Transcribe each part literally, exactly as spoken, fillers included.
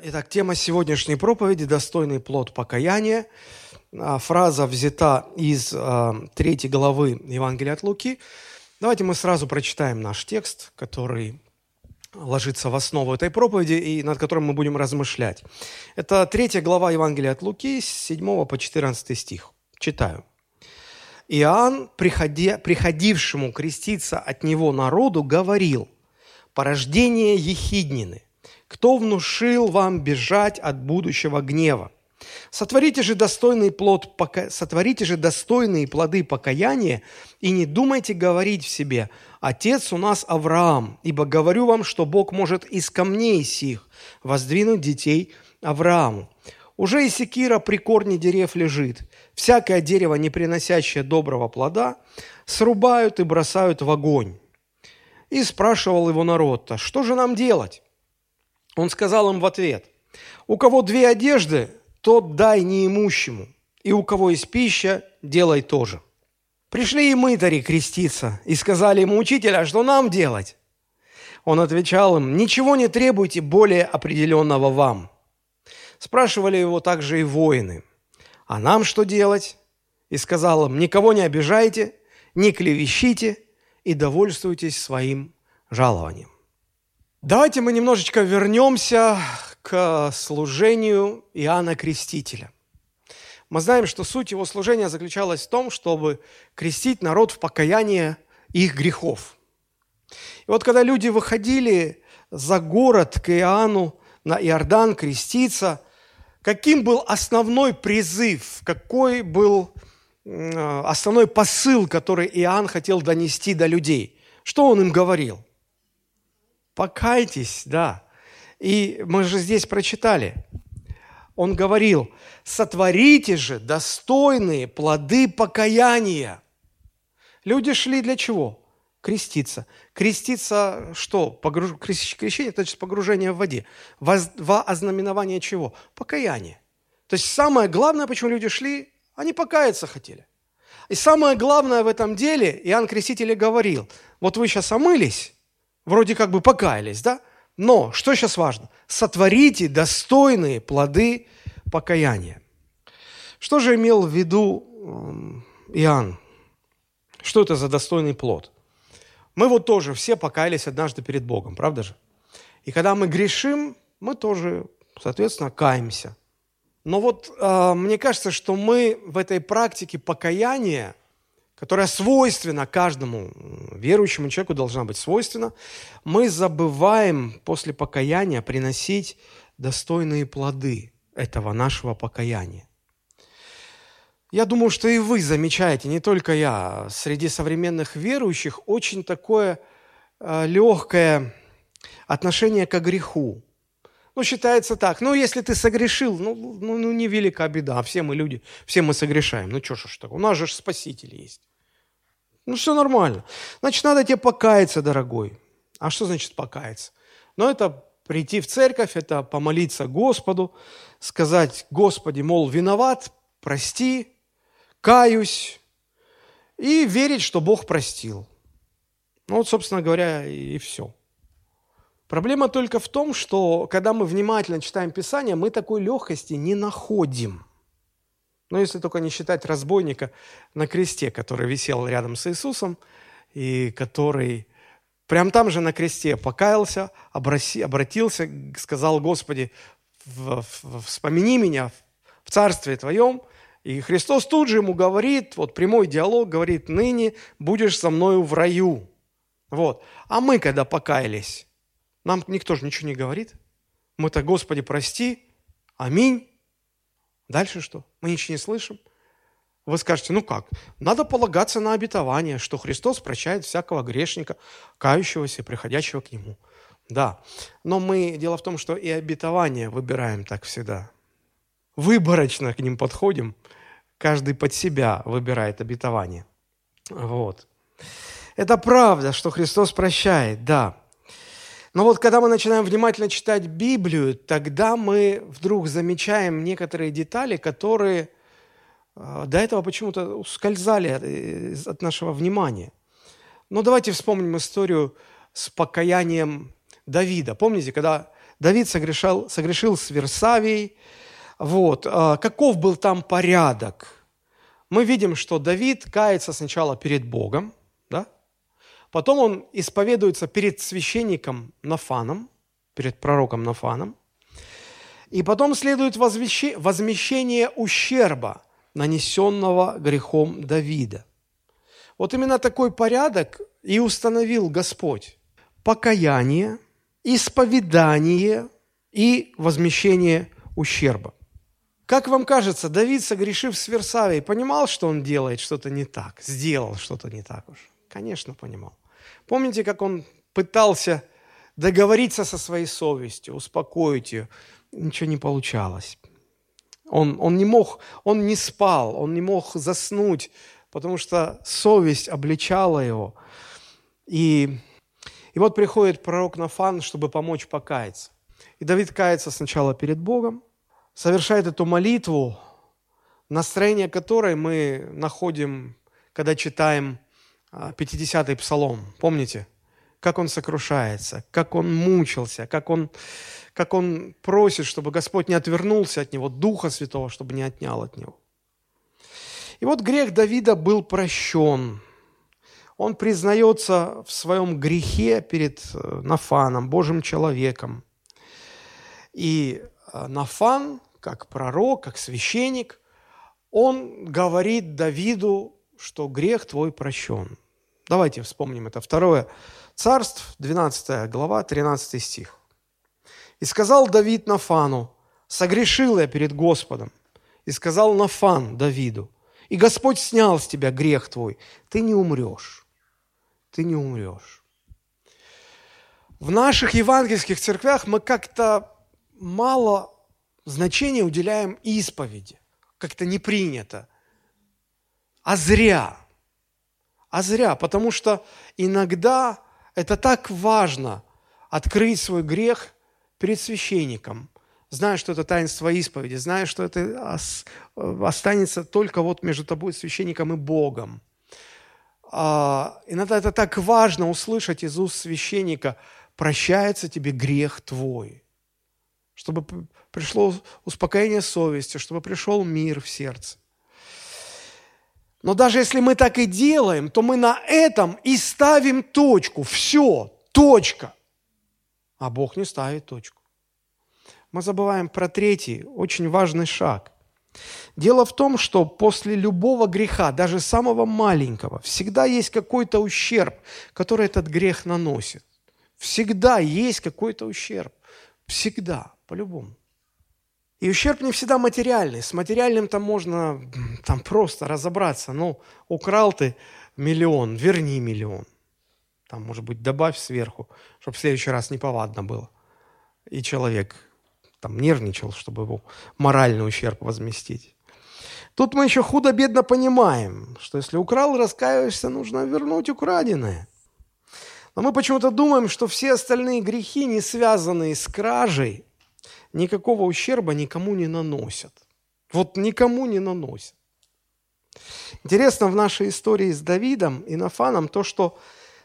Итак, тема сегодняшней проповеди – «Достойный плод покаяния». Фраза взята из третьей главы Евангелия от Луки. Давайте мы сразу прочитаем наш текст, который ложится в основу этой проповеди и над которым мы будем размышлять. Это третья глава Евангелия от Луки, с седьмого по четырнадцатый стих. Читаю. «Иоанн, приходя, приходившему креститься от него народу, говорил: порождение ехиднины, кто внушил вам бежать от будущего гнева? Сотворите же достойный плод, пока... Сотворите же достойные плоды покаяния и не думайте говорить в себе: отец у нас Авраам, ибо говорю вам, что Бог может из камней сих воздвинуть детей Аврааму. Уже и секира при корне дерев лежит. Всякое дерево, не приносящее доброго плода, срубают и бросают в огонь. И спрашивал его народ-то: что же нам делать? Он сказал им в ответ: у кого две одежды, тот дай неимущему, и у кого есть пища, делай тоже. Пришли и мытари креститься, и сказали ему: учитель, а что нам делать? Он отвечал им: ничего не требуйте более определенного вам. Спрашивали его также и воины: а нам что делать? И сказал им: никого не обижайте, не клевещите и довольствуйтесь своим жалованием». Давайте мы немножечко вернемся к служению Иоанна Крестителя. Мы знаем, что суть его служения заключалась в том, чтобы крестить народ в покаяние их грехов. И вот когда люди выходили за город к Иоанну на Иордан креститься, каким был основной призыв, какой был основной посыл, который Иоанн хотел донести до людей? Что он им говорил? Покайтесь, да. И мы же здесь прочитали. Он говорил: сотворите же достойные плоды покаяния. Люди шли для чего? Креститься. Креститься что? Погруж... Крещение – это значит погружение в воде. Воз... Во ознаменование чего? Покаяние. То есть самое главное, почему люди шли, они покаяться хотели. И самое главное в этом деле, Иоанн Креститель говорил: вот вы сейчас омылись, вроде как бы покаялись, да? Но что сейчас важно? Сотворите достойные плоды покаяния. Что же имел в виду Иоанн? Что это за достойный плод? Мы вот тоже все покаялись однажды перед Богом, правда же? И когда мы грешим, мы тоже, соответственно, каемся. Но вот э, мне кажется, что мы в этой практике покаяния, которая свойственна каждому верующему человеку, должна быть свойственна, мы забываем после покаяния приносить достойные плоды этого нашего покаяния. Я думаю, что и вы замечаете, не только я, среди современных верующих очень такое э, легкое отношение к греху. Ну, считается так, ну, если ты согрешил, ну, ну, ну невелика беда, все мы люди, все мы согрешаем, ну, что ж такое, у нас же спаситель есть. Ну, все нормально. Значит, надо тебе покаяться, дорогой. А что значит покаяться? Ну, это прийти в церковь, это помолиться Господу, сказать: Господи, мол, виноват, прости, каюсь, и верить, что Бог простил. Ну, вот, собственно говоря, и, и все. Проблема только в том, что, когда мы внимательно читаем Писание, мы такой легкости не находим. Ну, если только не считать разбойника на кресте, который висел рядом с Иисусом, и который прямо там же на кресте покаялся, обратился, сказал: Господи, вспомини меня в Царстве Твоем. И Христос тут же ему говорит, вот прямой диалог, говорит: ныне будешь со мною в раю. Вот. А мы, когда покаялись, нам никто же ничего не говорит. Мы-то: Господи, прости, аминь. Дальше что? Мы ничего не слышим. Вы скажете: ну как? Надо полагаться на обетование, что Христос прощает всякого грешника, кающегося и приходящего к Нему. Да, но мы, дело в том, что и обетование выбираем так всегда. Выборочно к ним подходим. Каждый под себя выбирает обетование. Вот. Это правда, что Христос прощает, да. Но вот когда мы начинаем внимательно читать Библию, тогда мы вдруг замечаем некоторые детали, которые до этого почему-то ускользали от нашего внимания. Но давайте вспомним историю с покаянием Давида. Помните, когда Давид согрешал, согрешил с Версавией. Вот. Каков был там порядок? Мы видим, что Давид кается сначала перед Богом, да? Потом он исповедуется перед священником Нафаном, перед пророком Нафаном. И потом следует возмещение ущерба, нанесенного грехом Давида. Вот именно такой порядок и установил Господь. Покаяние, исповедание и возмещение ущерба. Как вам кажется, Давид, согрешив с Версавией, понимал, что он делает что-то не так, сделал что-то не так уж? Конечно, понимал. Помните, как он пытался договориться со своей совестью, успокоить ее? Ничего не получалось. Он, он не мог, он не спал, он не мог заснуть, потому что совесть обличала его. И, и вот приходит пророк Нафан, чтобы помочь покаяться. И Давид кается сначала перед Богом, совершает эту молитву, настроение которой мы находим, когда читаем пятидесятый Псалом. Помните, как он сокрушается, как он мучился, как он, как он просит, чтобы Господь не отвернулся от него, Духа Святого, чтобы не отнял от него. И вот грех Давида был прощен. Он признается в своем грехе перед Нафаном, Божьим человеком. И Нафан, как пророк, как священник, он говорит Давиду, что грех твой прощен. Давайте вспомним это. Второе царств, двенадцатая глава, тринадцатый стих. «И сказал Давид Нафану: согрешил я перед Господом. И сказал Нафан Давиду: и Господь снял с тебя грех твой, ты не умрешь, ты не умрешь». В наших евангельских церквях мы как-то мало значения уделяем исповеди, как-то не принято, а зря, а зря, потому что иногда это так важно — открыть свой грех перед священником, зная, что это таинство исповеди, зная, что это останется только вот между тобой, священником, и Богом. Иногда это так важно услышать из уст священника: прощается тебе грех твой, чтобы пришло успокоение совести, чтобы пришел мир в сердце. Но даже если мы так и делаем, то мы на этом и ставим точку. Все, точка. А Бог не ставит точку. Мы забываем про третий, очень важный шаг. Дело в том, что после любого греха, даже самого маленького, всегда есть какой-то ущерб, который этот грех наносит. Всегда есть какой-то ущерб. Всегда, по-любому. И ущерб не всегда материальный. С материальным там можно там просто разобраться. Ну, украл ты миллион, верни миллион. Там, может быть, добавь сверху, чтобы в следующий раз неповадно было. И человек там нервничал, чтобы его моральный ущерб возместить. Тут мы еще худо-бедно понимаем, что если украл, раскаиваешься, нужно вернуть украденное. Но мы почему-то думаем, что все остальные грехи, не связанные с кражей, никакого ущерба никому не наносят. Вот никому не наносят. Интересно в нашей истории с Давидом и Нафаном то, что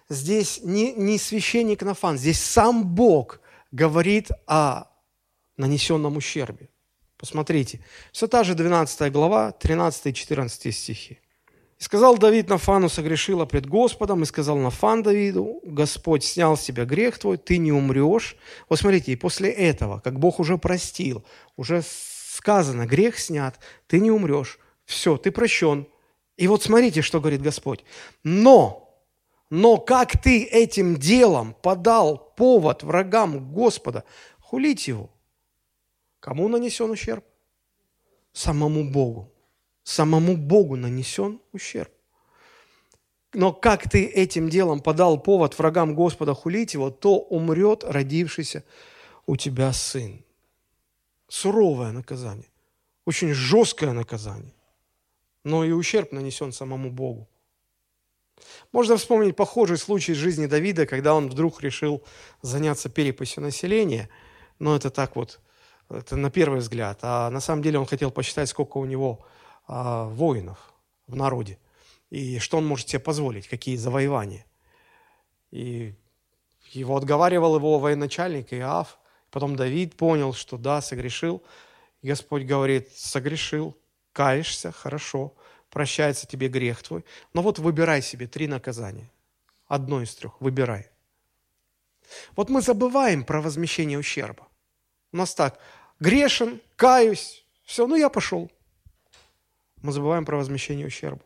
здесь не, не священник Нафан, здесь сам Бог говорит о нанесенном ущербе. Посмотрите, все та же двенадцатая глава, тринадцатый-четырнадцатый стихи. «И сказал Давид Нафану: согрешила пред Господом, и сказал Нафан Давиду: Господь снял с тебя грех твой, ты не умрешь». Вот смотрите, и после этого, как Бог уже простил, уже сказано: грех снят, ты не умрешь, все, ты прощен. И вот смотрите, что говорит Господь: «Но, но как ты этим делом подал повод врагам Господа, хулить его». Кому нанесен ущерб? Самому Богу. Самому Богу нанесен ущерб. «Но как ты этим делом подал повод врагам Господа хулить его, то умрет родившийся у тебя сын». Суровое наказание. Очень жесткое наказание. Но и ущерб нанесен самому Богу. Можно вспомнить похожий случай из жизни Давида, когда он вдруг решил заняться переписью населения. Но это так вот, это на первый взгляд. А на самом деле он хотел посчитать, сколько у него воинов в народе, и что он может себе позволить, какие завоевания. И его отговаривал его военачальник Иоав, Потом Давид понял, что да, согрешил. И Господь говорит: согрешил, каешься, хорошо, прощается тебе грех твой. Но вот выбирай себе три наказания. Одно из трех. Выбирай. Вот мы забываем про возмещение ущерба. У нас так: грешен, каюсь, все, ну я пошел. Мы забываем про возмещение ущерба.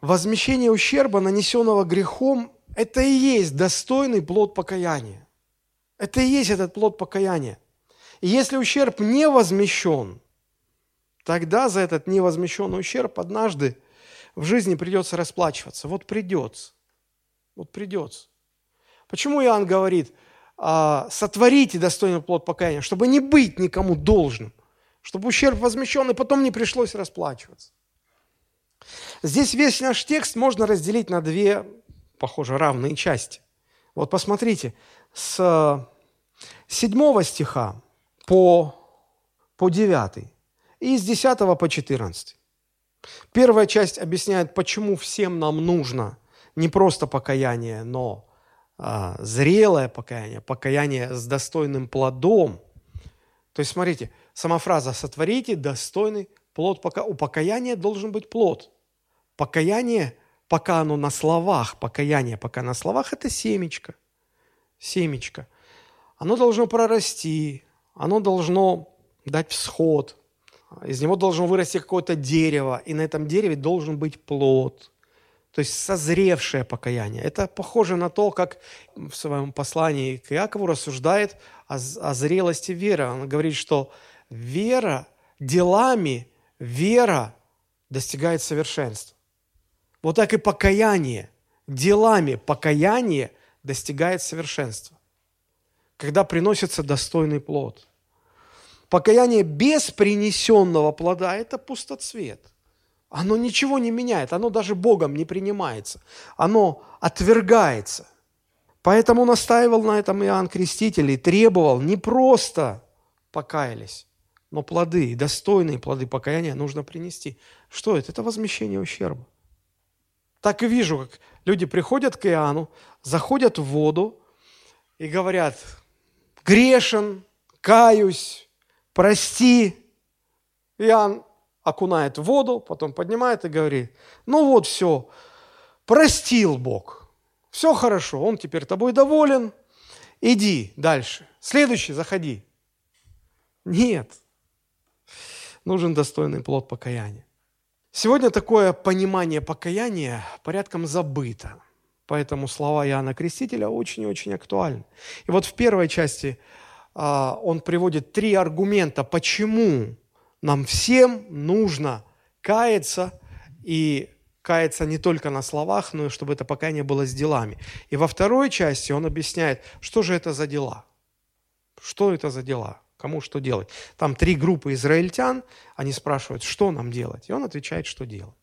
Возмещение ущерба, нанесенного грехом, это и есть достойный плод покаяния. Это и есть этот плод покаяния. И если ущерб не возмещен, тогда за этот невозмещенный ущерб однажды в жизни придется расплачиваться. Вот придется. Вот придется. Почему Иоанн говорит: сотворите достойный плод покаяния, чтобы не быть никому должным, чтобы ущерб возмещен, и потом не пришлось расплачиваться. Здесь весь наш текст можно разделить на две, похоже, равные части. Вот посмотрите, с седьмого стиха по, по девятый и с десятого по четырнадцатый. Первая часть объясняет, почему всем нам нужно не просто покаяние, но а, зрелое покаяние, покаяние с достойным плодом. То есть, смотрите, сама фраза «сотворите достойный плод». У покаяния должен быть плод. Покаяние, пока оно на словах, покаяние, пока на словах, это семечко. Семечко. Оно должно прорасти, оно должно дать всход, из него должно вырасти какое-то дерево, и на этом дереве должен быть плод. То есть созревшее покаяние. Это похоже на то, как в своем послании к Иакову рассуждает о, о зрелости веры. Он говорит, что вера делами, вера достигает совершенства. Вот так и покаяние делами, покаяние достигает совершенства, когда приносится достойный плод. Покаяние без принесенного плода – это пустоцвет. Оно ничего не меняет, оно даже Богом не принимается, оно отвергается. Поэтому настаивал на этом Иоанн Креститель и требовал: не просто покаялись, но плоды, достойные плоды покаяния нужно принести. Что это? Это возмещение ущерба. Так и вижу, как люди приходят к Иоанну, заходят в воду и говорят: грешен, каюсь, прости. Иоанн окунает в воду, потом поднимает и говорит: ну вот все, простил Бог, все хорошо, Он теперь тобой доволен, иди дальше, следующий заходи. Нет, нужен достойный плод покаяния. Сегодня такое понимание покаяния порядком забыто, поэтому слова Иоанна Крестителя очень и очень актуальны. И вот в первой части а, он приводит три аргумента, почему нам всем нужно каяться, и каяться не только на словах, но и чтобы это покаяние было с делами. И во второй части он объясняет, что же это за дела. Что это за дела? Кому что делать? Там три группы израильтян, они спрашивают, что нам делать? И он отвечает, что делать.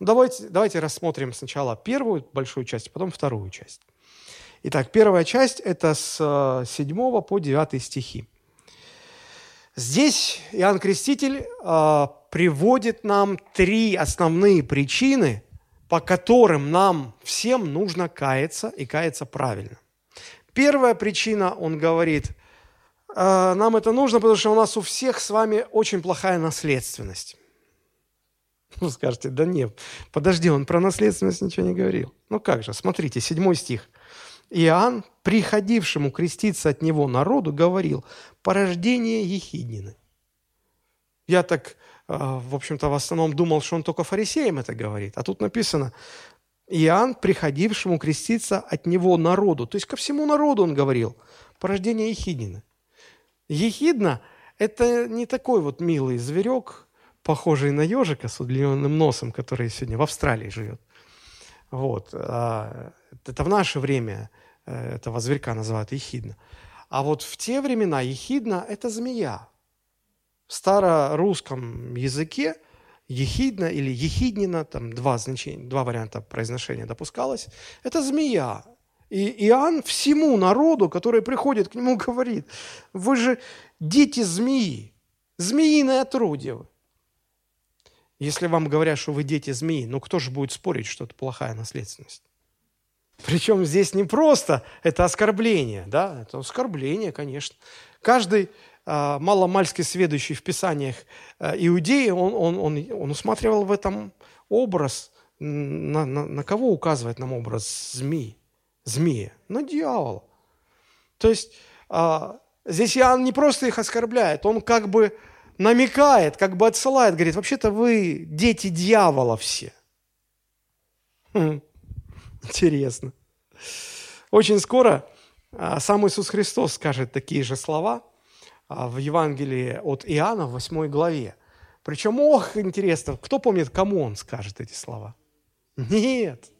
Давайте, давайте рассмотрим сначала первую большую часть, потом вторую часть. Итак, первая часть – это с седьмого по девятый стихи. Здесь Иоанн Креститель э, приводит нам три основные причины, по которым нам всем нужно каяться и каяться правильно. Первая причина, он говорит, э, нам это нужно, потому что у нас у всех с вами очень плохая наследственность. Вы скажете: да нет, подожди, он про наследственность ничего не говорил. Ну как же, смотрите, седьмой стих. Иоанн, приходившему креститься от него народу, говорил: порождение ехиднины. Я так, в общем-то, в основном думал, что он только фарисеям это говорит. А тут написано: Иоанн, приходившему креститься от него народу. То есть ко всему народу он говорил: порождение ехиднины. Ехидна – это не такой вот милый зверек, похожий на ежика с удлиненным носом, который сегодня в Австралии живет. Вот. Это в наше время этого зверька называют ехидна. А вот в те времена ехидна – это змея. В старорусском языке ехидна или ехиднина, там два значения, два варианта произношения допускалось, это змея. И Иоанн всему народу, который приходит к нему, говорит: вы же дети змеи, змеиное отродье вы. Если вам говорят, что вы дети змеи, ну кто же будет спорить, что это плохая наследственность? Причем здесь не просто это оскорбление, да, это оскорбление, конечно. Каждый а, маломальски сведущий в Писаниях а, иудей, он, он, он, он усматривал в этом образ, на, на, на кого указывает нам образ змеи, змея, на дьявола. То есть а, здесь Иоанн не просто их оскорбляет, он как бы намекает, как бы отсылает, говорит, вообще-то вы дети дьявола все. Хм, интересно. Очень скоро а, сам Иисус Христос скажет такие же слова а, в Евангелии от Иоанна в восьмой главе. Причем, ох, интересно, кто помнит, кому он скажет эти слова? Нет,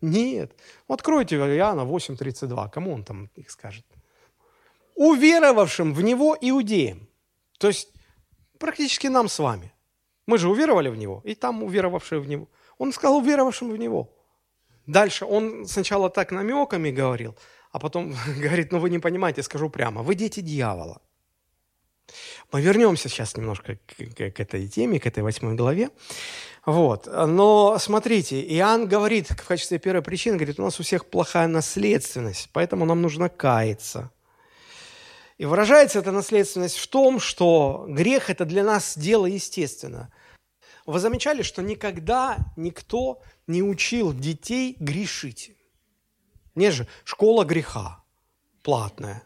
нет. Откройте Иоанна восемь тридцать два, кому он там их скажет? Уверовавшим в него иудеям. То есть практически нам с вами. Мы же уверовали в него, и там уверовавшие в него. Он сказал уверовавшим в него. Дальше он сначала так намеками говорил, а потом говорит, ну вы не понимаете, скажу прямо, вы дети дьявола. Мы вернемся сейчас немножко к, к, к этой теме, к этой восьмой главе. Вот. Но смотрите, Иоанн говорит в качестве первой причины, говорит, у нас у всех плохая наследственность, поэтому нам нужно каяться. И выражается эта наследственность в том, что грех – это для нас дело естественно. Вы замечали, что никогда никто не учил детей грешить? Нет же, школа греха платная.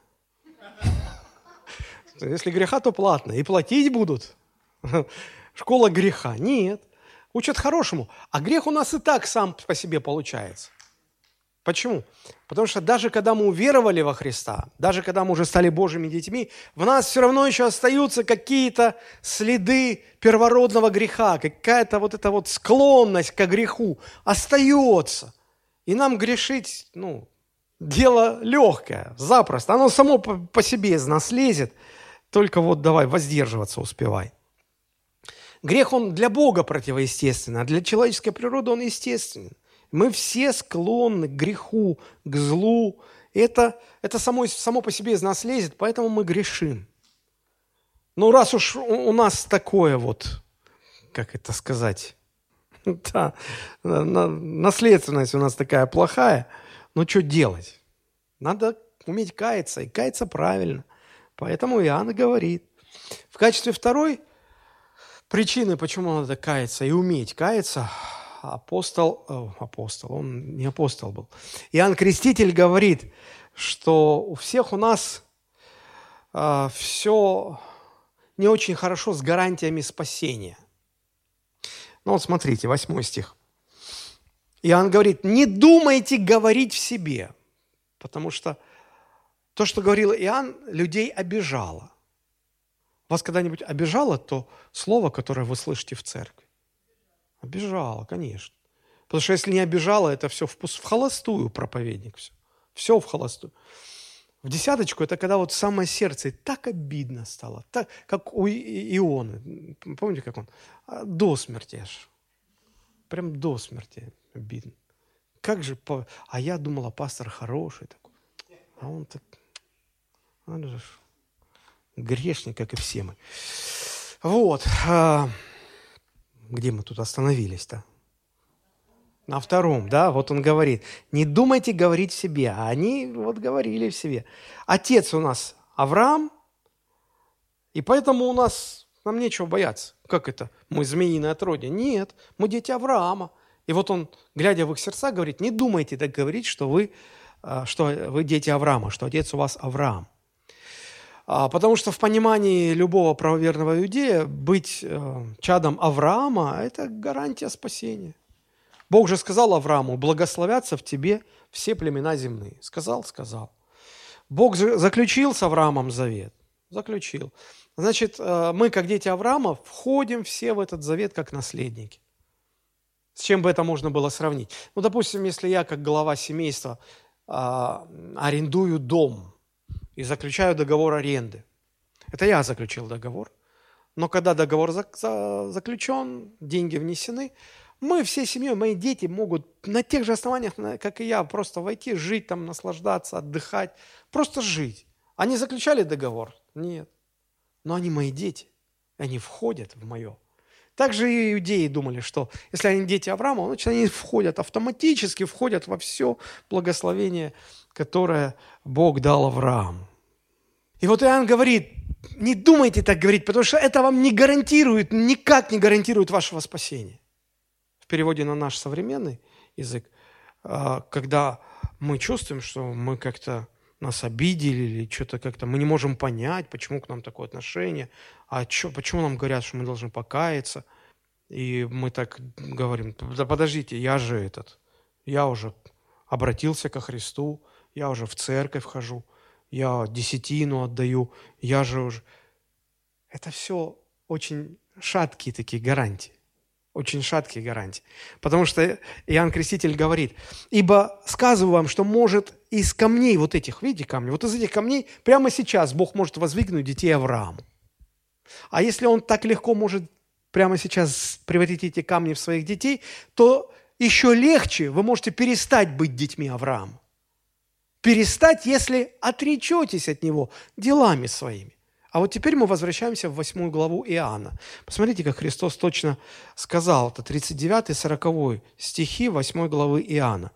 Если греха, то платно. И платить будут. Школа греха. Нет. Учат хорошему. А грех у нас и так сам по себе получается. Почему? Потому что даже когда мы уверовали во Христа, даже когда мы уже стали Божьими детьми, в нас все равно еще остаются какие-то следы первородного греха, какая-то вот эта вот склонность к греху остается. И нам грешить, ну, дело легкое, запросто. Оно само по себе из нас лезет, только вот давай воздерживаться успевай. Грех, он для Бога противоестественен, а для человеческой природы он естественен. Мы все склонны к греху, к злу. Это, это само, само по себе из нас лезет, поэтому мы грешим. Но раз уж у нас такое вот, как это сказать, да, наследственность у нас такая плохая, ну что делать? Надо уметь каяться, и каяться правильно. Поэтому Иоанн говорит. В качестве второй причины, почему надо каяться и уметь каяться, Апостол, о, апостол, он не апостол был. Иоанн Креститель говорит, что у всех у нас э, все не очень хорошо с гарантиями спасения. Ну вот смотрите, восьмой стих. Иоанн говорит, не думайте говорить в себе, потому что то, что говорил Иоанн, людей обижало. Вас когда-нибудь обижало то слово, которое вы слышите в церкви? Обижала, конечно. Потому что если не обижала, это все в, в холостую проповедник. Все. все в холостую. В десяточку это когда вот самое сердце так обидно стало, так, как у Иона. Помните, как он? До смерти аж. Прям до смерти обидно. Как же... По... А я думала, пастор хороший такой. А он так... Он же грешник, как и все мы. Вот... Где мы тут остановились-то? На втором, да? Вот он говорит. Не думайте говорить в себе. А они вот говорили в себе. Отец у нас Авраам, и поэтому у нас, нам нечего бояться. Как это? Мы змеиное отродье. Нет, мы дети Авраама. И вот он, глядя в их сердца, говорит, не думайте так говорить, что вы, что вы дети Авраама, что отец у вас Авраам. Потому что в понимании любого правоверного иудея быть чадом Авраама – это гарантия спасения. Бог же сказал Аврааму, благословятся в тебе все племена земные. Сказал, сказал. Бог заключил с Авраамом завет. Заключил. Значит, мы, как дети Авраама, входим все в этот завет как наследники. С чем бы это можно было сравнить? Ну, допустим, если я, как глава семейства, арендую дом, и заключаю договор аренды. Это я заключил договор. Но когда договор заключен, деньги внесены, мы всей семьей, мои дети могут на тех же основаниях, как и я, просто войти, жить там, наслаждаться, отдыхать. Просто жить. Они заключали договор? Нет. Но они мои дети. Они входят в мое Также и иудеи думали, что если они дети Авраама, значит, они входят, автоматически входят во все благословение, которое Бог дал Аврааму. И вот Иоанн говорит, не думайте так говорить, потому что это вам не гарантирует, никак не гарантирует вашего спасения. В переводе на наш современный язык, когда мы чувствуем, что мы как-то нас обидели или что-то как-то, мы не можем понять, почему к нам такое отношение, а чё, почему нам говорят, что мы должны покаяться, и мы так говорим, да подождите, я же этот, я уже обратился ко Христу, я уже в церковь хожу, я десятину отдаю, я же уже... Это все очень шаткие такие гарантии. Очень шаткие гарантии. Потому что Иоанн Креститель говорит, ибо сказываю вам, что может из камней вот этих, видите камни, вот из этих камней прямо сейчас Бог может воздвигнуть детей Аврааму. А если он так легко может прямо сейчас превратить эти камни в своих детей, то еще легче вы можете перестать быть детьми Авраама. Перестать, если отречетесь от него делами своими. А вот теперь мы возвращаемся в восьмую главу Иоанна. Посмотрите, как Христос точно сказал. Это тридцать девятый сороковой стихи восьмой главы Иоанна.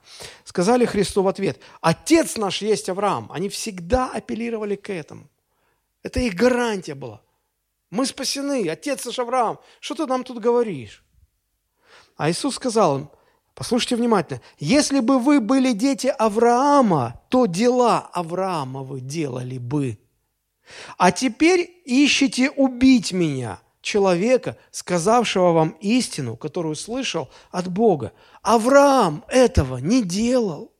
Сказали Христу в ответ, «Отец наш есть Авраам». Они всегда апеллировали к этому. Это их гарантия была. Мы спасены, Отец наш Авраам. Что ты нам тут говоришь? А Иисус сказал им, послушайте внимательно, «Если бы вы были дети Авраама, то дела Авраамовы делали бы». А теперь ищите убить меня, человека, сказавшего вам истину, которую слышал от Бога. Авраам этого не делал.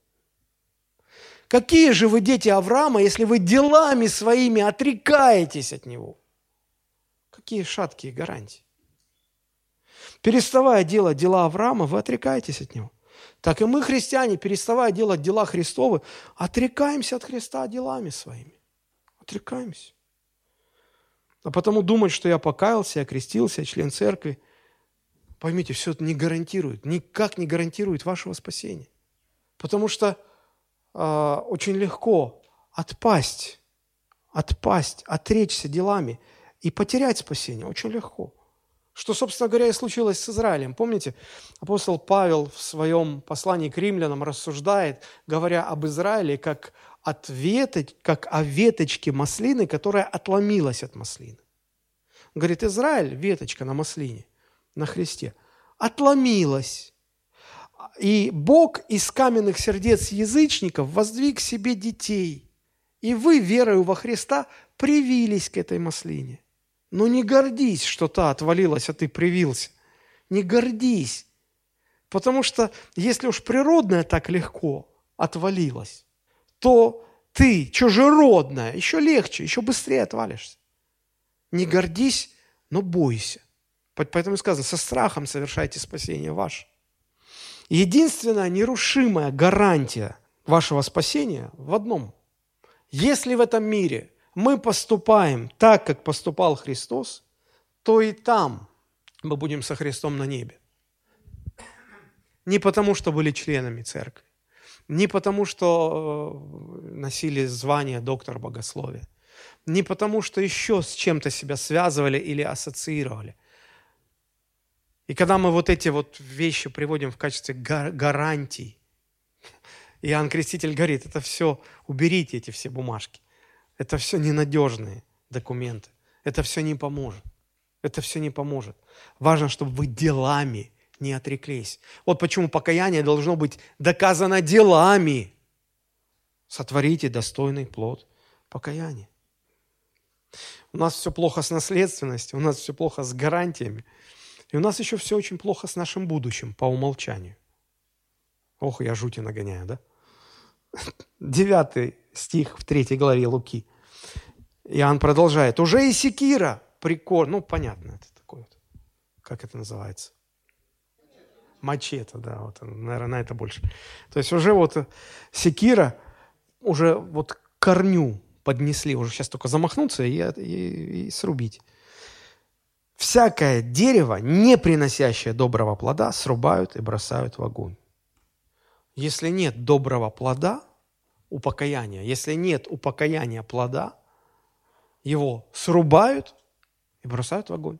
Какие же вы дети Авраама, если вы делами своими отрекаетесь от него? Какие шаткие гарантии. Переставая делать дела Авраама, вы отрекаетесь от него. Так и мы, христиане, переставая делать дела Христовы, отрекаемся от Христа делами своими. Отрекаемся. А потому думать, что я покаялся, я крестился, я член церкви, поймите, все это не гарантирует, никак не гарантирует вашего спасения. Потому что э, очень легко отпасть, отпасть, отречься делами и потерять спасение. Очень легко. Что, собственно говоря, и случилось с Израилем. Помните, апостол Павел в своем послании к римлянам рассуждает, говоря об Израиле, как от веточ... как о веточке маслины, которая отломилась от маслины. Он говорит, Израиль, веточка на маслине, на Христе, отломилась. И Бог из каменных сердец язычников воздвиг себе детей. И вы, верою во Христа, привились к этой маслине. Но не гордись, что та отвалилась, а ты привился. Не гордись. Потому что если уж природная так легко отвалилась, то ты, чужеродная, еще легче, еще быстрее отвалишься. Не гордись, но бойся. Поэтому сказано, со страхом совершайте спасение ваше. Единственная нерушимая гарантия вашего спасения в одном. Если в этом мире мы поступаем так, как поступал Христос, то и там мы будем со Христом на небе. Не потому, что были членами церкви. Не потому, что носили звание доктор богословия, не потому, что еще с чем-то себя связывали или ассоциировали. И когда мы вот эти вот вещи приводим в качестве гар- гарантий, Иоанн Креститель говорит, это все, уберите эти все бумажки, это все ненадежные документы, это все не поможет, это все не поможет. Важно, чтобы вы делами не отреклись. Вот почему покаяние должно быть доказано делами. Сотворите достойный плод покаяния. У нас все плохо с наследственностью, у нас все плохо с гарантиями. И у нас еще все очень плохо с нашим будущим по умолчанию. Ох, я жути нагоняю, да? Девятый стих в третьей главе Луки. Иоанн продолжает. Уже и секира прикор... Ну, понятно, это такое вот. Как это называется? Мачете, да, вот, наверное, на это больше. То есть уже вот секира, уже вот корню поднесли, уже сейчас только замахнуться и, и, и срубить. Всякое дерево, не приносящее доброго плода, срубают и бросают в огонь. Если нет доброго плода, упокаяния, если нет упокаяния плода, его срубают и бросают в огонь.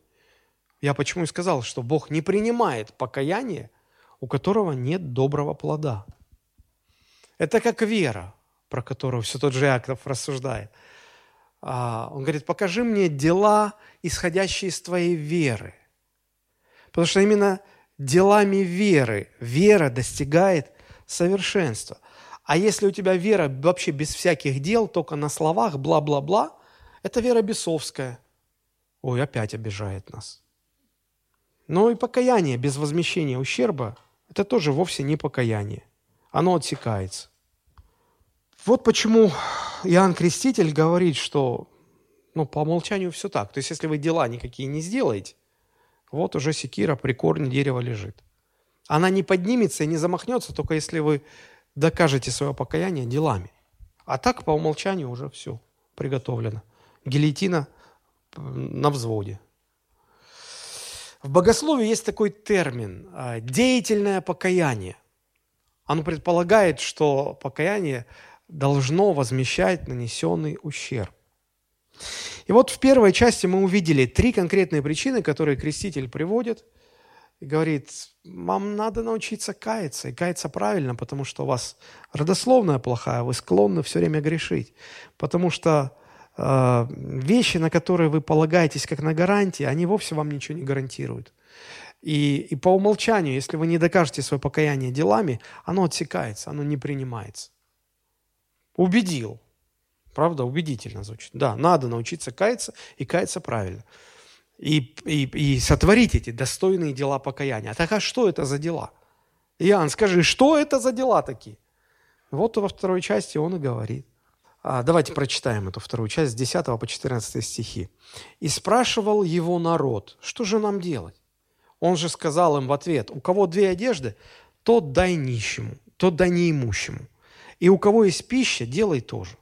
Я почему и сказал, что Бог не принимает покаяние, у которого нет доброго плода. Это как вера, про которую все тот же Иаков рассуждает. Он говорит, покажи мне дела, исходящие из твоей веры. Потому что именно делами веры вера достигает совершенства. А если у тебя вера вообще без всяких дел, только на словах, бла-бла-бла, это вера бесовская. Ой, опять обижает нас. Но и покаяние без возмещения ущерба – это тоже вовсе не покаяние. Оно отсекается. Вот почему Иоанн Креститель говорит, что ну, по умолчанию все так. То есть, если вы дела никакие не сделаете, вот уже секира при корне дерева лежит. Она не поднимется и не замахнется, только если вы докажете свое покаяние делами. А так по умолчанию уже все приготовлено. Гильотина на взводе. В богословии есть такой термин – деятельное покаяние. Оно предполагает, что покаяние должно возмещать нанесенный ущерб. И вот в первой части мы увидели три конкретные причины, которые Креститель приводит и говорит, вам надо научиться каяться, и каяться правильно, потому что у вас родословная плохая, вы склонны все время грешить, потому что э, вещи, на которые вы полагаетесь как на гарантии, они вовсе вам ничего не гарантируют. И, и по умолчанию, если вы не докажете свое покаяние делами, оно отсекается, оно не принимается. Убедил. Правда, убедительно звучит. Да, надо научиться каяться и каяться правильно. И, и, и сотворить эти достойные дела покаяния. А так, а что это за дела? Иоанн, скажи, что это за дела такие? Вот во второй части он и говорит. А, давайте прочитаем эту вторую часть с десятого по четырнадцатый стихи. «И спрашивал его народ, что же нам делать? Он же сказал им в ответ, у кого две одежды, тот дай нищему, тот дай неимущему. И у кого есть пища, делай тоже.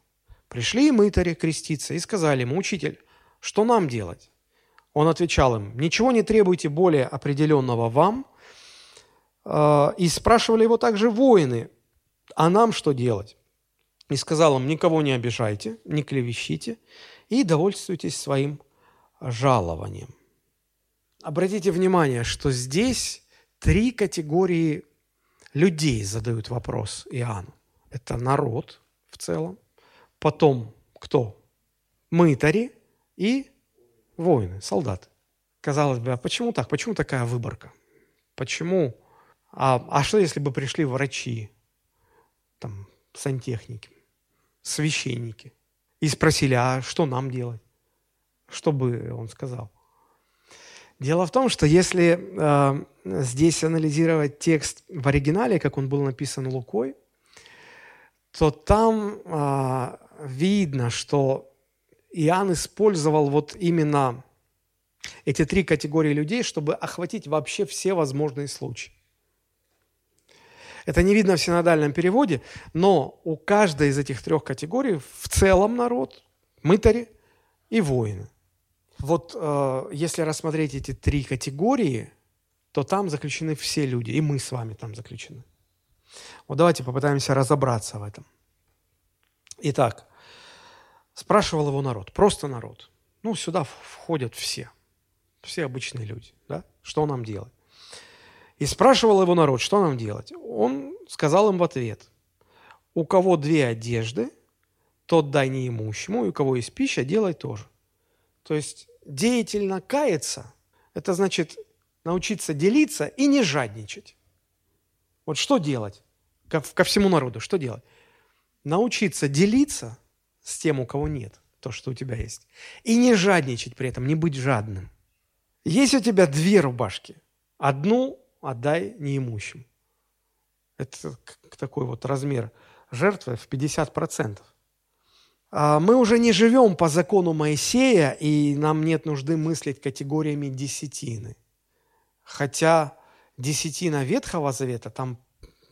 Пришли и мытари креститься и сказали ему, учитель, что нам делать? Он отвечал им, ничего не требуйте более определенного вам. И спрашивали его также воины, а нам что делать? И сказал им, никого не обижайте, не клевещите и довольствуйтесь своим жалованием. Обратите внимание, что здесь три категории людей задают вопрос Иоанну. Это народ в целом. Потом кто? Мытари и воины, солдаты. Казалось бы, а почему так? Почему такая выборка? Почему? А, а что, если бы пришли врачи, там, сантехники, священники и спросили, а что нам делать? Что бы он сказал? Дело в том, что если э, здесь анализировать текст в оригинале, как он был написан Лукой, то там а, видно, что Иоанн использовал вот именно эти три категории людей, чтобы охватить вообще все возможные случаи. Это не видно в синодальном переводе, но у каждой из этих трех категорий в целом народ, мытари и воины. Вот а, если рассмотреть эти три категории, то там заключены все люди, и мы с вами там заключены. Вот давайте попытаемся разобраться в этом. Итак, спрашивал его народ, просто народ. Ну, сюда входят все, все обычные люди, да? Что нам делать? И спрашивал его народ, что нам делать? Он сказал им в ответ, у кого две одежды, тот дай неимущему, и у кого есть пища, делай тоже. То есть деятельно каяться, это значит научиться делиться и не жадничать. Вот что делать? Ко, ко всему народу что делать? Научиться делиться с тем, у кого нет, то, что у тебя есть. И не жадничать при этом, не быть жадным. Есть у тебя две рубашки. Одну отдай неимущим. Это такой вот размер жертвы в пятьдесят процентов. Мы уже не живем по закону Моисея, и нам нет нужды мыслить категориями десятины. Хотя... Десятина Ветхого Завета, там,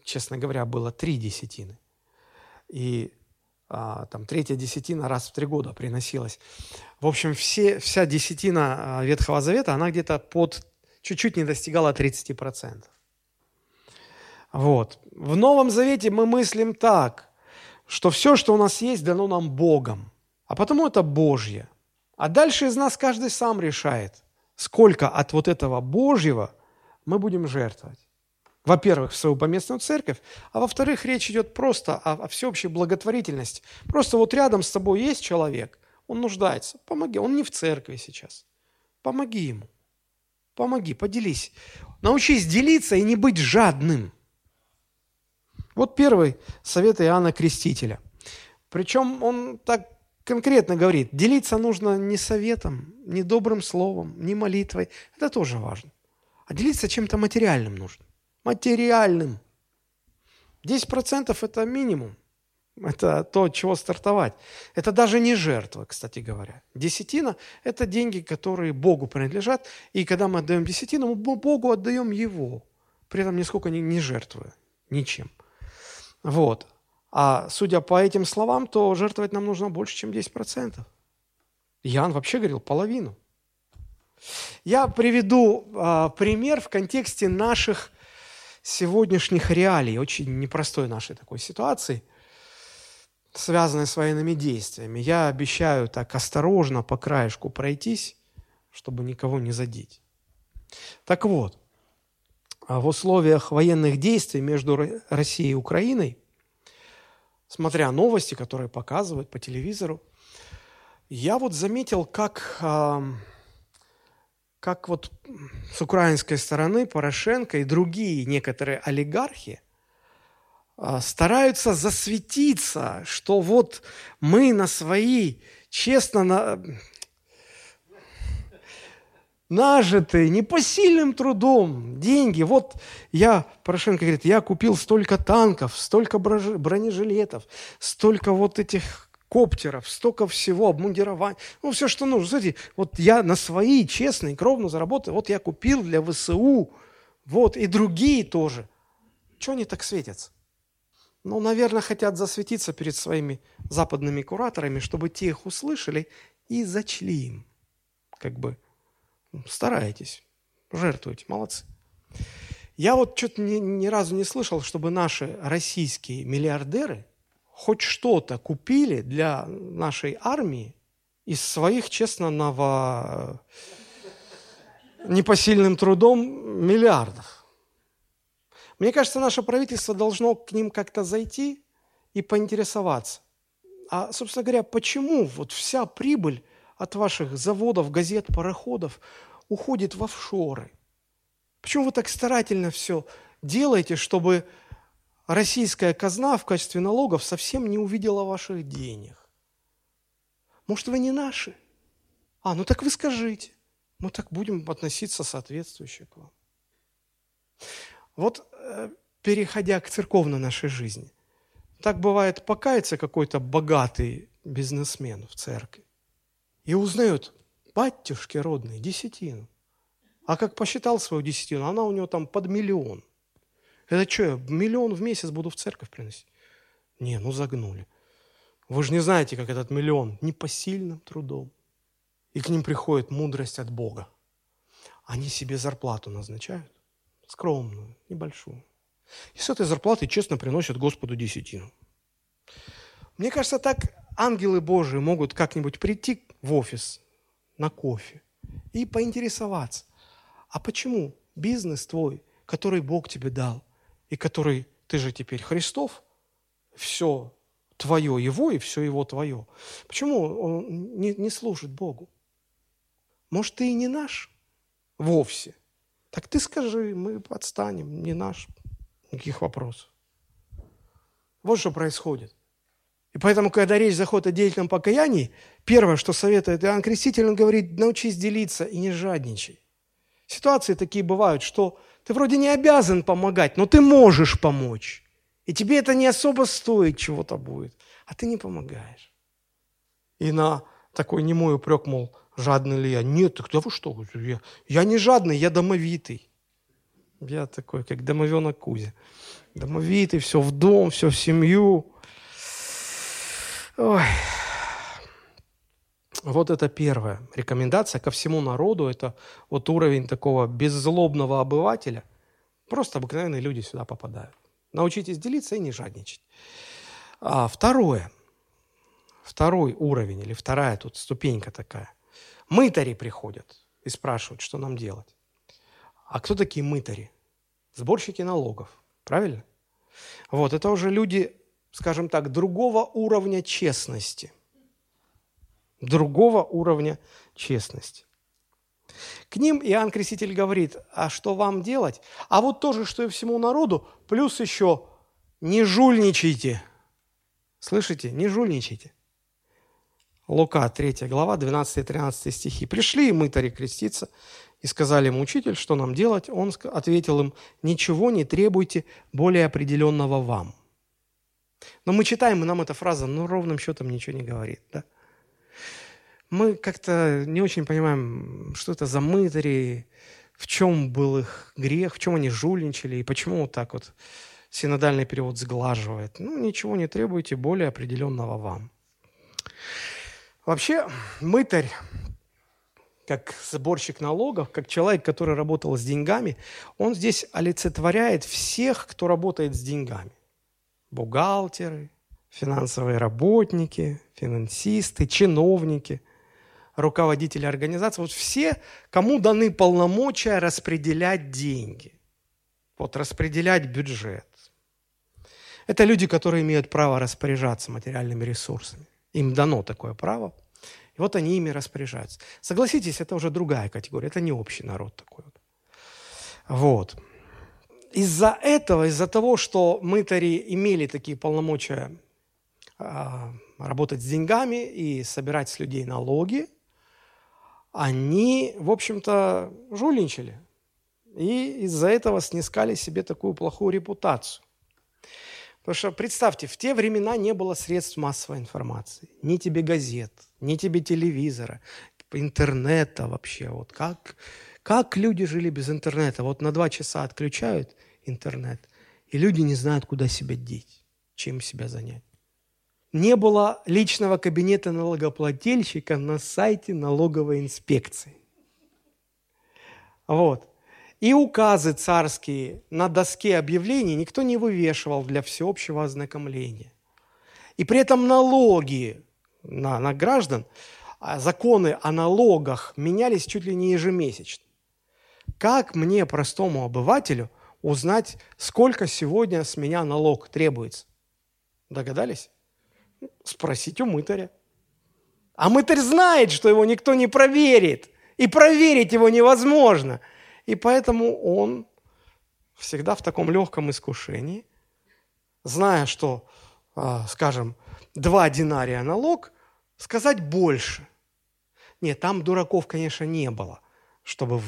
честно говоря, было три десятины. И а, там третья десятина раз в три года приносилась. В общем, все, вся десятина Ветхого Завета, она где-то под, чуть-чуть не достигала тридцати процентов. Вот. В Новом Завете мы мыслим так, что все, что у нас есть, дано нам Богом, а потому это Божье. А дальше из нас каждый сам решает, сколько от вот этого Божьего мы будем жертвовать. Во-первых, в свою поместную церковь, а во-вторых, речь идет просто о, о всеобщей благотворительности. Просто вот рядом с тобой есть человек, он нуждается, помоги, он не в церкви сейчас, помоги ему, помоги, поделись. Научись делиться и не быть жадным. Вот первый совет Иоанна Крестителя. Причем он так конкретно говорит, делиться нужно не советом, не добрым словом, не молитвой, это тоже важно. А делиться чем-то материальным нужно. Материальным. десять процентов это минимум. Это то, от чего стартовать. Это даже не жертва, кстати говоря. Десятина – это деньги, которые Богу принадлежат. И когда мы отдаем десятину, мы Богу отдаем его. При этом нисколько не, не жертвуя. Ничем. Вот. А судя по этим словам, то жертвовать нам нужно больше, чем десять процентов. Иоанн вообще говорил половину. Я приведу а, пример в контексте наших сегодняшних реалий, очень непростой нашей такой ситуации, связанной с военными действиями. Я обещаю так осторожно по краешку пройтись, чтобы никого не задеть. Так вот, в условиях военных действий между Россией и Украиной, смотря новости, которые показывают по телевизору, я вот заметил, как, э, как вот с украинской стороны Порошенко и другие некоторые олигархи э, стараются засветиться, что вот мы на свои честно на, нажитые непосильным трудом деньги. Вот я, Порошенко говорит, я купил столько танков, столько бронежилетов, столько вот этих коптеров, столько всего, обмундирования. Ну, все, что нужно. Смотрите, вот я на свои честные, кровно заработал, вот я купил для ВСУ, вот, и другие тоже. Чего они так светятся? Ну, наверное, хотят засветиться перед своими западными кураторами, чтобы те их услышали и зачли им, как бы. Стараетесь, жертвуете, молодцы. Я вот что-то ни, ни разу не слышал, чтобы наши российские миллиардеры хоть что-то купили для нашей армии из своих, честно, ново... непосильным трудом миллиардов. Мне кажется, наше правительство должно к ним как-то зайти и поинтересоваться. А, собственно говоря, почему вот вся прибыль от ваших заводов, газет, пароходов уходит в офшоры? Почему вы так старательно все делаете, чтобы российская казна в качестве налогов совсем не увидела ваших денег? Может, вы не наши? А, ну так вы скажите. Мы так будем относиться соответствующе к вам. Вот, переходя к церковной нашей жизни, так бывает, покается какой-то богатый бизнесмен в церкви, и узнают, батюшки родные, десятину. А как посчитал свою десятину, она у него там под миллион. Это что, я миллион в месяц буду в церковь приносить? Не, ну загнули. Вы же не знаете, как этот миллион. Непосильным трудом. И к ним приходит мудрость от Бога. Они себе зарплату назначают. Скромную, небольшую. И с этой зарплаты честно приносят Господу десятину. Мне кажется, так ангелы Божии могут как-нибудь прийти в офис на кофе и поинтересоваться, а почему бизнес твой, который Бог тебе дал, и который ты же теперь Христов, все твое его и все его твое, почему он не, не служит Богу? Может, ты и не наш вовсе? Так ты скажи, мы отстанем, не наш, никаких вопросов. Вот что происходит. И поэтому, когда речь заходит о деятельном покаянии, первое, что советует Иоанн Креститель, он говорит, научись делиться и не жадничай. Ситуации такие бывают, что ты вроде не обязан помогать, но ты можешь помочь. И тебе это не особо стоит, чего-то будет. А ты не помогаешь. И на такой немой упрек, мол, жадный ли я? Нет, так да вы что? Я, я не жадный, я домовитый. Я такой, как домовенок Кузя. Домовитый, все в дом, все в семью. Ой. Вот это первая рекомендация ко всему народу. Это вот уровень такого беззлобного обывателя. Просто обыкновенные люди сюда попадают. Научитесь делиться и не жадничать. А второе. Второй уровень или вторая тут ступенька такая. Мытари приходят. и спрашивают, что нам делать. А кто такие мытари? Сборщики налогов, правильно? Вот, это уже люди, скажем так, другого уровня честности. Другого уровня честности. К ним Иоанн Креститель говорит, а что вам делать? А вот то же, что и всему народу, плюс еще не жульничайте. Слышите? Не жульничайте. Лука, третья глава, двенадцатый тринадцатый стихи. «Пришли мытари креститься и сказали им, учитель, что нам делать? Он ответил им, ничего не требуйте более определенного вам». Но мы читаем, и нам эта фраза, ну, ровным счетом ничего не говорит, да? Мы как-то не очень понимаем, что это за мытари, в чем был их грех, в чем они жульничали, и почему вот так вот синодальный перевод сглаживает. Ну, ничего не требуйте более определенного вам. Вообще, мытарь, как сборщик налогов, как человек, который работал с деньгами, он здесь олицетворяет всех, кто работает с деньгами. Бухгалтеры, финансовые работники, финансисты, чиновники, руководители организаций. Вот все, кому даны полномочия распределять деньги, вот распределять бюджет. Это люди, которые имеют право распоряжаться материальными ресурсами. Им дано такое право, и вот они ими распоряжаются. Согласитесь, это уже другая категория, это не общий народ такой. Вот. Вот. Из-за этого, из-за того, что мытари имели такие полномочия а, работать с деньгами и собирать с людей налоги, они, в общем-то, жульничали. И из-за этого снискали себе такую плохую репутацию. Потому что, представьте, в те времена не было средств массовой информации. Ни тебе газет, ни тебе телевизора, интернета вообще. Вот как, как люди жили без интернета? Вот на два часа отключают интернет, и люди не знают, куда себя деть, чем себя занять. Не было личного кабинета налогоплательщика на сайте налоговой инспекции. Вот. И указы царские на доске объявлений никто не вывешивал для всеобщего ознакомления. И при этом налоги на, на граждан, законы о налогах менялись чуть ли не ежемесячно. Как мне, простому обывателю, узнать, сколько сегодня с меня налог требуется? Догадались? Спросить у мытаря. А мытарь знает, что его никто не проверит, и проверить его невозможно. И поэтому он всегда в таком легком искушении, зная, что, скажем, два динария налог, сказать больше. Нет, там дураков, конечно, не было, чтобы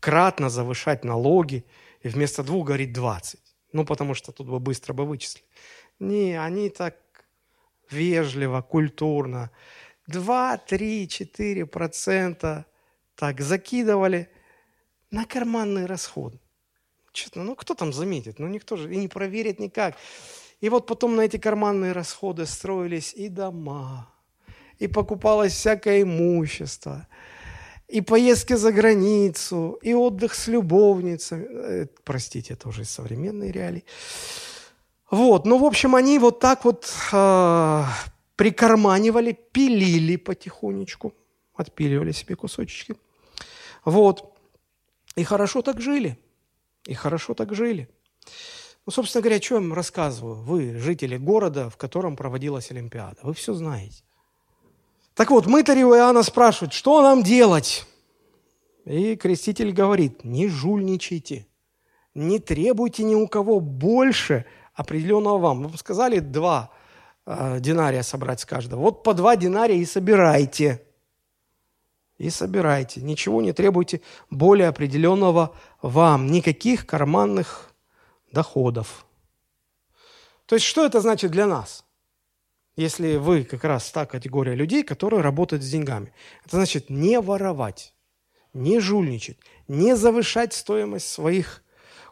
кратно завышать налоги и вместо двух говорить двадцать. Ну, потому что тут бы быстро бы вычислили. Не, они так вежливо, культурно. два, три, четыре процента так закидывали на карманные расходы. Честно, ну кто там заметит? Ну никто же и не проверит никак. И вот потом на эти карманные расходы строились и дома, и покупалось всякое имущество, и поездки за границу, и отдых с любовницами. Простите, это уже из современной реалии. Вот, ну в общем, они вот так вот э, прикарманивали, пилили потихонечку, отпиливали себе кусочки. Вот. И хорошо так жили, и хорошо так жили. Ну, собственно говоря, о чем я рассказываю? Вы, жители города, в котором проводилась Олимпиада, вы все знаете. Так вот, мытари у Иоанна спрашивают, что нам делать? И Креститель говорит, не жульничайте, не требуйте ни у кого больше определенного вам. Вы сказали два э, динария собрать с каждого, вот по два динария и собирайте. И собирайте. Ничего не требуйте более определенного вам. Никаких карманных доходов. То есть, что это значит для нас? Если вы как раз та категория людей, которые работают с деньгами. Это значит не воровать, не жульничать, не завышать стоимость своих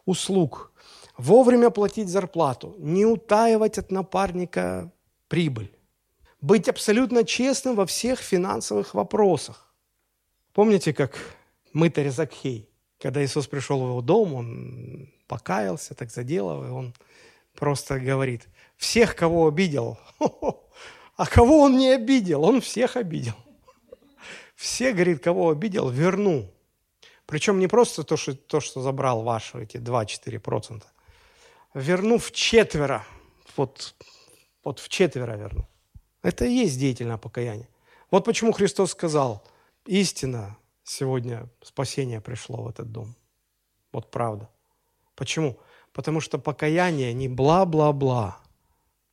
услуг, вовремя платить зарплату, не утаивать от напарника прибыль, быть абсолютно честным во всех финансовых вопросах. Помните, как мытарь Закхей, когда Иисус пришел в его дом, он покаялся, так заделал, и он просто говорит, всех, кого обидел, а кого он не обидел, он всех обидел. Все, говорит, кого обидел, верну. Причем не просто то, что, то, что забрал ваши эти два-четыре процента. Вернув четверо, вот, вот в четверо верну. Это и есть деятельное покаяние. Вот почему Христос сказал, истина сегодня спасение пришло в этот дом. Вот правда. Почему? Потому что покаяние не бла-бла-бла.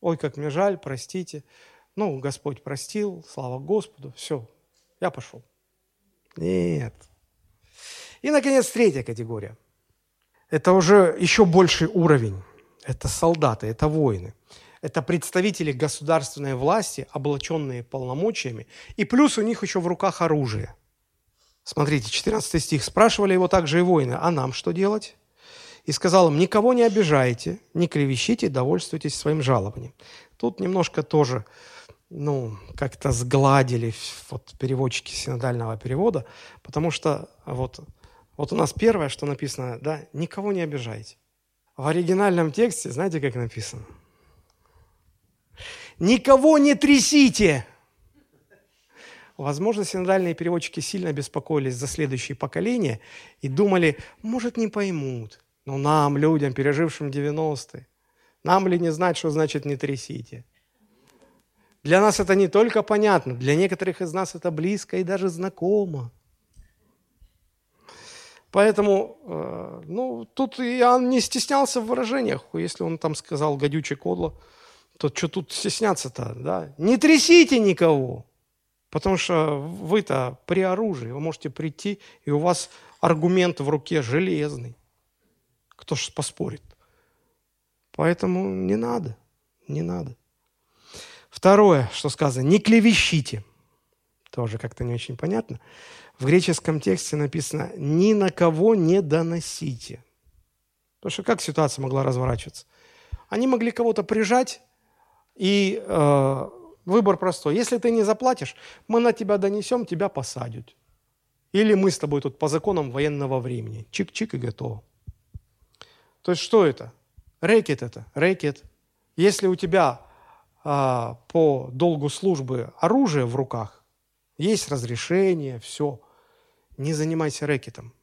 Ой, как мне жаль, простите. Ну, Господь простил, слава Господу, все, я пошел. Нет. И, наконец, третья категория. Это уже еще больший уровень. Это солдаты, это воины. Это представители государственной власти, облаченные полномочиями. И плюс у них еще в руках оружие. Смотрите, четырнадцатый стих. «Спрашивали его также и воины, а нам что делать?» И сказал им, «Никого не обижайте, не клевещите, довольствуйтесь своим жалованием». Тут немножко тоже, ну, как-то сгладили вот, переводчики синодального перевода, потому что вот, вот у нас первое, что написано, да, «Никого не обижайте». В оригинальном тексте, знаете, как написано? «Никого не трясите!» Возможно, синодальные переводчики сильно беспокоились за следующие поколения и думали, может, не поймут. Но нам, людям, пережившим девяностые, нам ли не знать, что значит «не трясите». Для нас это не только понятно, для некоторых из нас это близко и даже знакомо. Поэтому, ну, тут Иоанн не стеснялся в выражениях. Если он там сказал «гадючий кодло», то что тут стесняться-то, да? «Не трясите никого!» Потому что вы-то при оружии, вы можете прийти, и у вас аргумент в руке железный. Кто ж поспорит? Поэтому не надо, не надо. Второе, что сказано, не клевещите. Тоже как-то не очень понятно. В греческом тексте написано, ни на кого не доносите. Потому что как ситуация могла разворачиваться? Они могли кого-то прижать, и... Э, Выбор простой. Если ты не заплатишь, мы на тебя донесем, тебя посадят. Или мы с тобой тут по законам военного времени. Чик-чик и готово. То есть что это? Рэкет это. Рэкет. Если у тебя а, по долгу службы оружие в руках, есть разрешение, все, не занимайся рэкетом.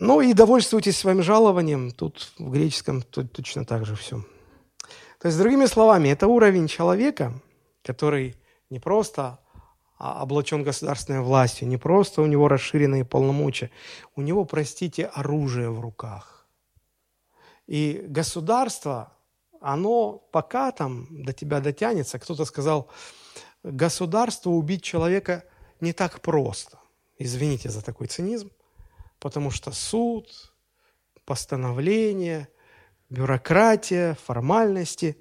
Ну и довольствуйтесь своим жалованием. Тут в греческом тут точно так же все. То есть, другими словами, это уровень человека, который не просто облачен государственной властью, не просто у него расширенные полномочия, у него, простите, оружие в руках. И государство, оно пока там до тебя дотянется. Кто-то сказал, государство убить человека не так просто. Извините за такой цинизм, потому что суд, постановление... Бюрократия, формальности.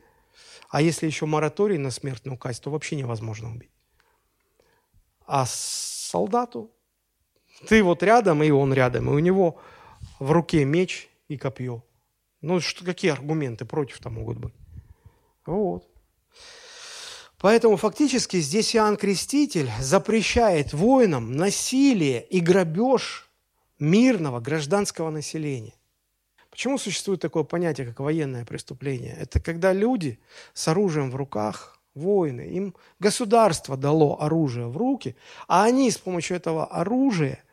А если еще мораторий на смертную казнь, то вообще невозможно убить. А солдату? Ты вот рядом, и он рядом, и у него в руке меч и копье. Ну, что, какие аргументы против-то могут быть? Вот. Поэтому фактически здесь Иоанн Креститель запрещает воинам насилие и грабеж мирного гражданского населения. Почему существует такое понятие, как военное преступление? Это когда люди с оружием в руках, воины, им государство дало оружие в руки, а они с помощью этого оружия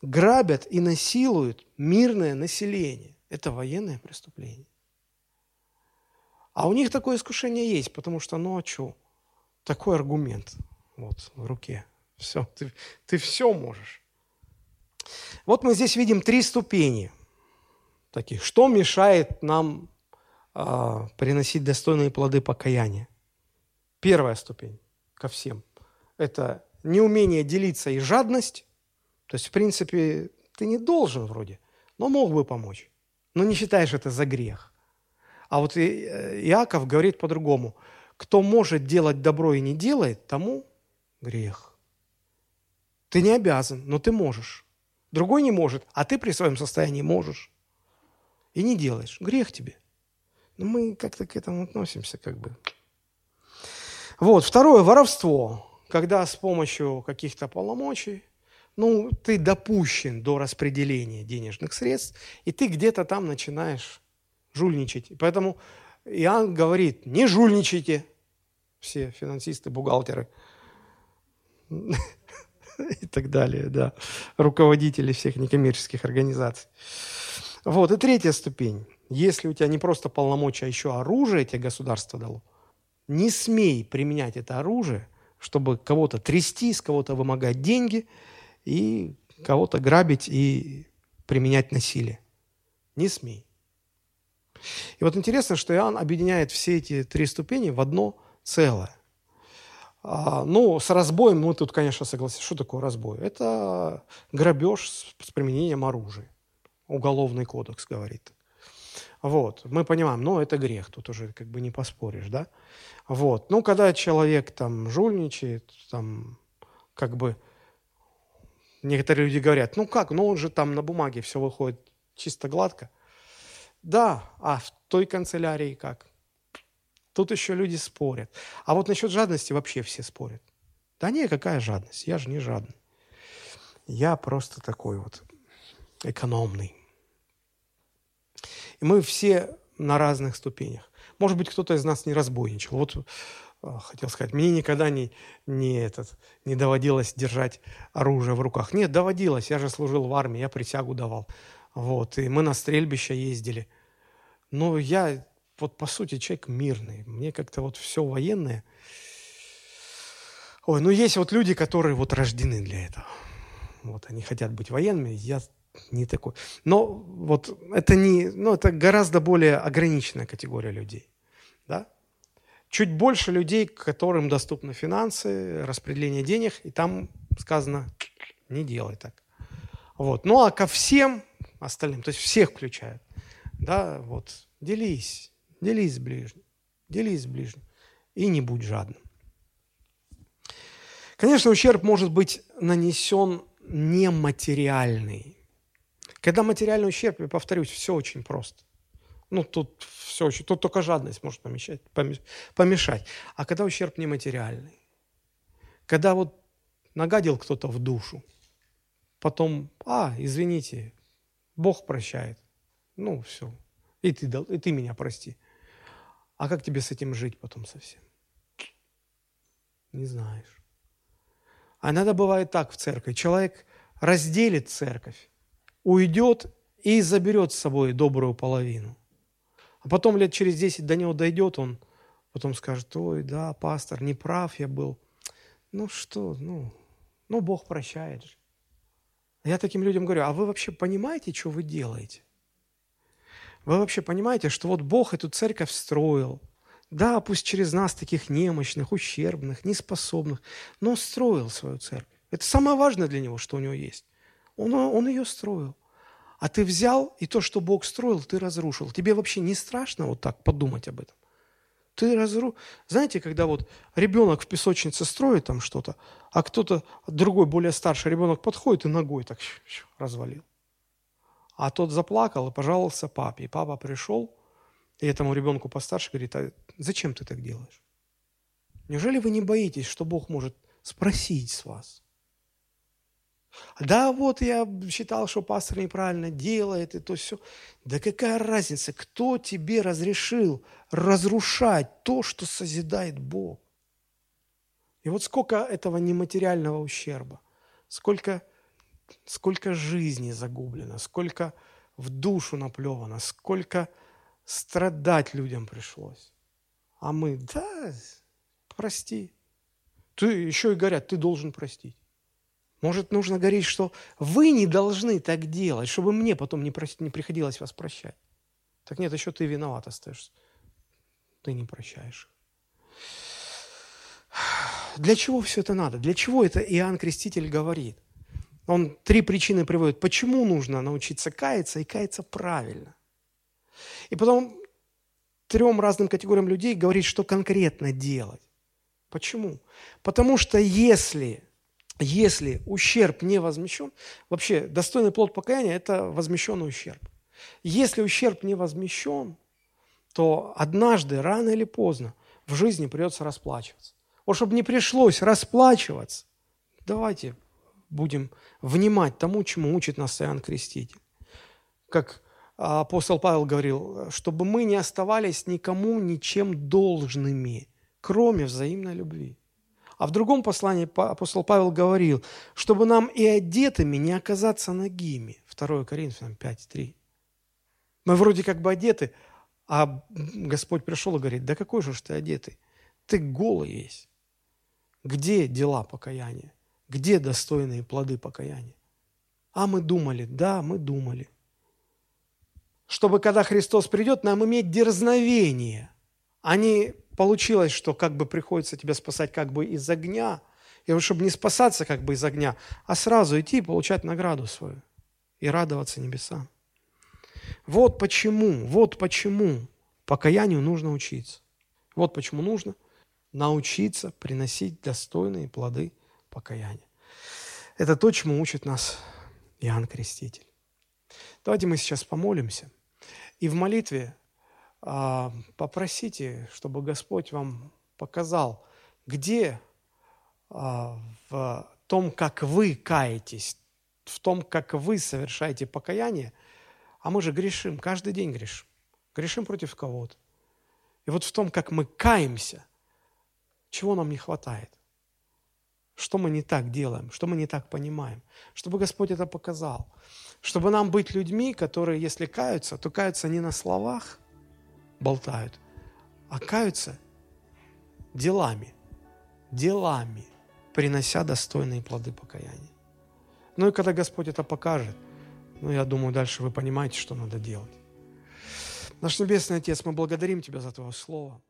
грабят и насилуют мирное население. Это военное преступление. А у них такое искушение есть, потому что, ну а что? Такой аргумент вот в руке. Все, ты, ты все можешь. Вот мы здесь видим три ступени. Таких. Что мешает нам э, приносить достойные плоды покаяния? Первая ступень ко всем – это неумение делиться и жадность. То есть, в принципе, ты не должен вроде, но мог бы помочь. Но не считаешь это за грех. А вот Иаков говорит по-другому. Кто может делать добро и не делает, тому грех. Ты не обязан, но ты можешь. Другой не может, а ты при своем состоянии можешь. И не делаешь. Грех тебе. Но мы как-то к этому относимся, как бы. Вот. Второе, воровство. Когда с помощью каких-то полномочий, ну, ты допущен до распределения денежных средств, и ты где-то там начинаешь жульничать. И поэтому Иоанн говорит, не жульничайте, все финансисты, бухгалтеры. и так далее, да, руководители всех некоммерческих организаций. Вот, и третья ступень. Если у тебя не просто полномочия, а еще оружие тебе государство дало, не смей применять это оружие, чтобы кого-то трясти, с кого-то вымогать деньги и кого-то грабить и применять насилие. Не смей. И вот интересно, что Иоанн объединяет все эти три ступени в одно целое. А, ну, с разбоем мы тут, конечно, согласимся. Что такое разбой? Это грабеж с, с применением оружия. Уголовный кодекс говорит. Вот, мы понимаем, ну, это грех, тут уже как бы не поспоришь, да? Вот, ну, когда человек там жульничает, там, как бы, некоторые люди говорят, ну, как, ну, он же там на бумаге все выходит чисто гладко. Да, а в той канцелярии как? Тут еще люди спорят. А вот насчет жадности вообще все спорят. Да не, какая жадность, я же не жадный. Я просто такой вот экономный. И мы все на разных ступенях. Может быть, кто-то из нас не разбойничал. Вот хотел сказать, мне никогда не, не, этот, не доводилось держать оружие в руках. Нет, доводилось. Я же служил в армии, я присягу давал. Вот, и мы на стрельбище ездили. Но я, вот по сути, человек мирный. Мне как-то вот все военное... Ой, ну есть вот люди, которые вот рождены для этого. Вот, они хотят быть военными, я... не такой. Но вот это не, ну, это гораздо более ограниченная категория людей. Да? Чуть больше людей, которым доступны финансы, распределение денег, и там сказано, не делай так. Вот. Ну, а ко всем остальным, то есть всех включают, да, вот, делись, делись с ближним, делись с ближним, и не будь жадным. Конечно, ущерб может быть нанесен нематериальный. Когда материальный ущерб, я повторюсь, все очень просто. Ну, тут все очень... Тут только жадность может помешать. помешать. А когда ущерб нематериальный? Когда вот нагадил кто-то в душу, потом, а, извините, Бог прощает. Ну, все. И ты, и ты меня прости. А как тебе с этим жить потом совсем? Не знаешь. А иногда бывает так в церкви. Человек разделит церковь, уйдет и заберет с собой добрую половину. А потом лет через десять до него дойдет, он потом скажет, ой, да, пастор, не прав я был. Ну что, ну, ну Бог прощает же. Я таким людям говорю, а вы вообще понимаете, что вы делаете? Вы вообще понимаете, что вот Бог эту церковь строил? Да, пусть через нас таких немощных, ущербных, неспособных, но строил свою церковь. Это самое важное для него, что у него есть. Он, он ее строил. А ты взял, и то, что Бог строил, ты разрушил. Тебе вообще не страшно вот так подумать об этом? Ты разру... Знаете, когда вот ребенок в песочнице строит там что-то, а кто-то другой, более старший ребенок подходит и ногой так развалил. А тот заплакал и пожаловался папе. И папа пришел, и этому ребенку постарше говорит, а зачем ты так делаешь? Неужели вы не боитесь, что Бог может спросить с вас? Да вот я считал, что пастор неправильно делает, и то все. Да какая разница, кто тебе разрешил разрушать то, что созидает Бог? И вот сколько этого нематериального ущерба, сколько, сколько жизни загублено, сколько в душу наплевано, сколько страдать людям пришлось. А мы, да, прости. Ты, еще и говорят, ты должен простить. Может, нужно говорить, что вы не должны так делать, чтобы мне потом не, прост... не приходилось вас прощать. Так нет, еще ты виноват остаешься. Ты не прощаешь. Для чего все это надо? Для чего это Иоанн Креститель говорит? Он три причины приводит, почему нужно научиться каяться и каяться правильно. И потом трем разным категориям людей говорит, что конкретно делать. Почему? Потому что если... Если ущерб не возмещен, вообще достойный плод покаяния – это возмещенный ущерб. Если ущерб не возмещен, то однажды, рано или поздно, в жизни придется расплачиваться. Вот чтобы не пришлось расплачиваться, давайте будем внимать тому, чему учит нас Иоанн Креститель. Как апостол Павел говорил, чтобы мы не оставались никому ничем должными, кроме взаимной любви. А в другом послании апостол Павел говорил, чтобы нам и одетыми не оказаться нагими. Второе Коринфянам пять, три. Мы вроде как бы одеты, а Господь пришел и говорит, да какой же ты одетый? Ты голый весь. Где дела покаяния? Где достойные плоды покаяния? А мы думали, да, мы думали. Чтобы, когда Христос придет, нам иметь дерзновение. А не получилось, что как бы приходится тебя спасать как бы из огня. И вот чтобы не спасаться как бы из огня, а сразу идти и получать награду свою. И радоваться небесам. Вот почему, вот почему покаянию нужно учиться. Вот почему нужно научиться приносить достойные плоды покаяния. Это то, чему учит нас Иоанн Креститель. Давайте мы сейчас помолимся. И в молитве а, попросите, чтобы Господь вам показал, где а, в том, как вы каетесь, в том, как вы совершаете покаяние. А мы же грешим, каждый день грешим. Грешим против кого-то. И вот в том, как мы каемся, чего нам не хватает. Что мы не так делаем, что мы не так понимаем. Чтобы Господь это показал. Чтобы нам быть людьми, которые, если каются, то каются не на словах, болтают, а каются делами, делами, принося достойные плоды покаяния. Ну и когда Господь это покажет, ну, я думаю, дальше вы понимаете, что надо делать. Наш Небесный Отец, мы благодарим Тебя за Твое Слово.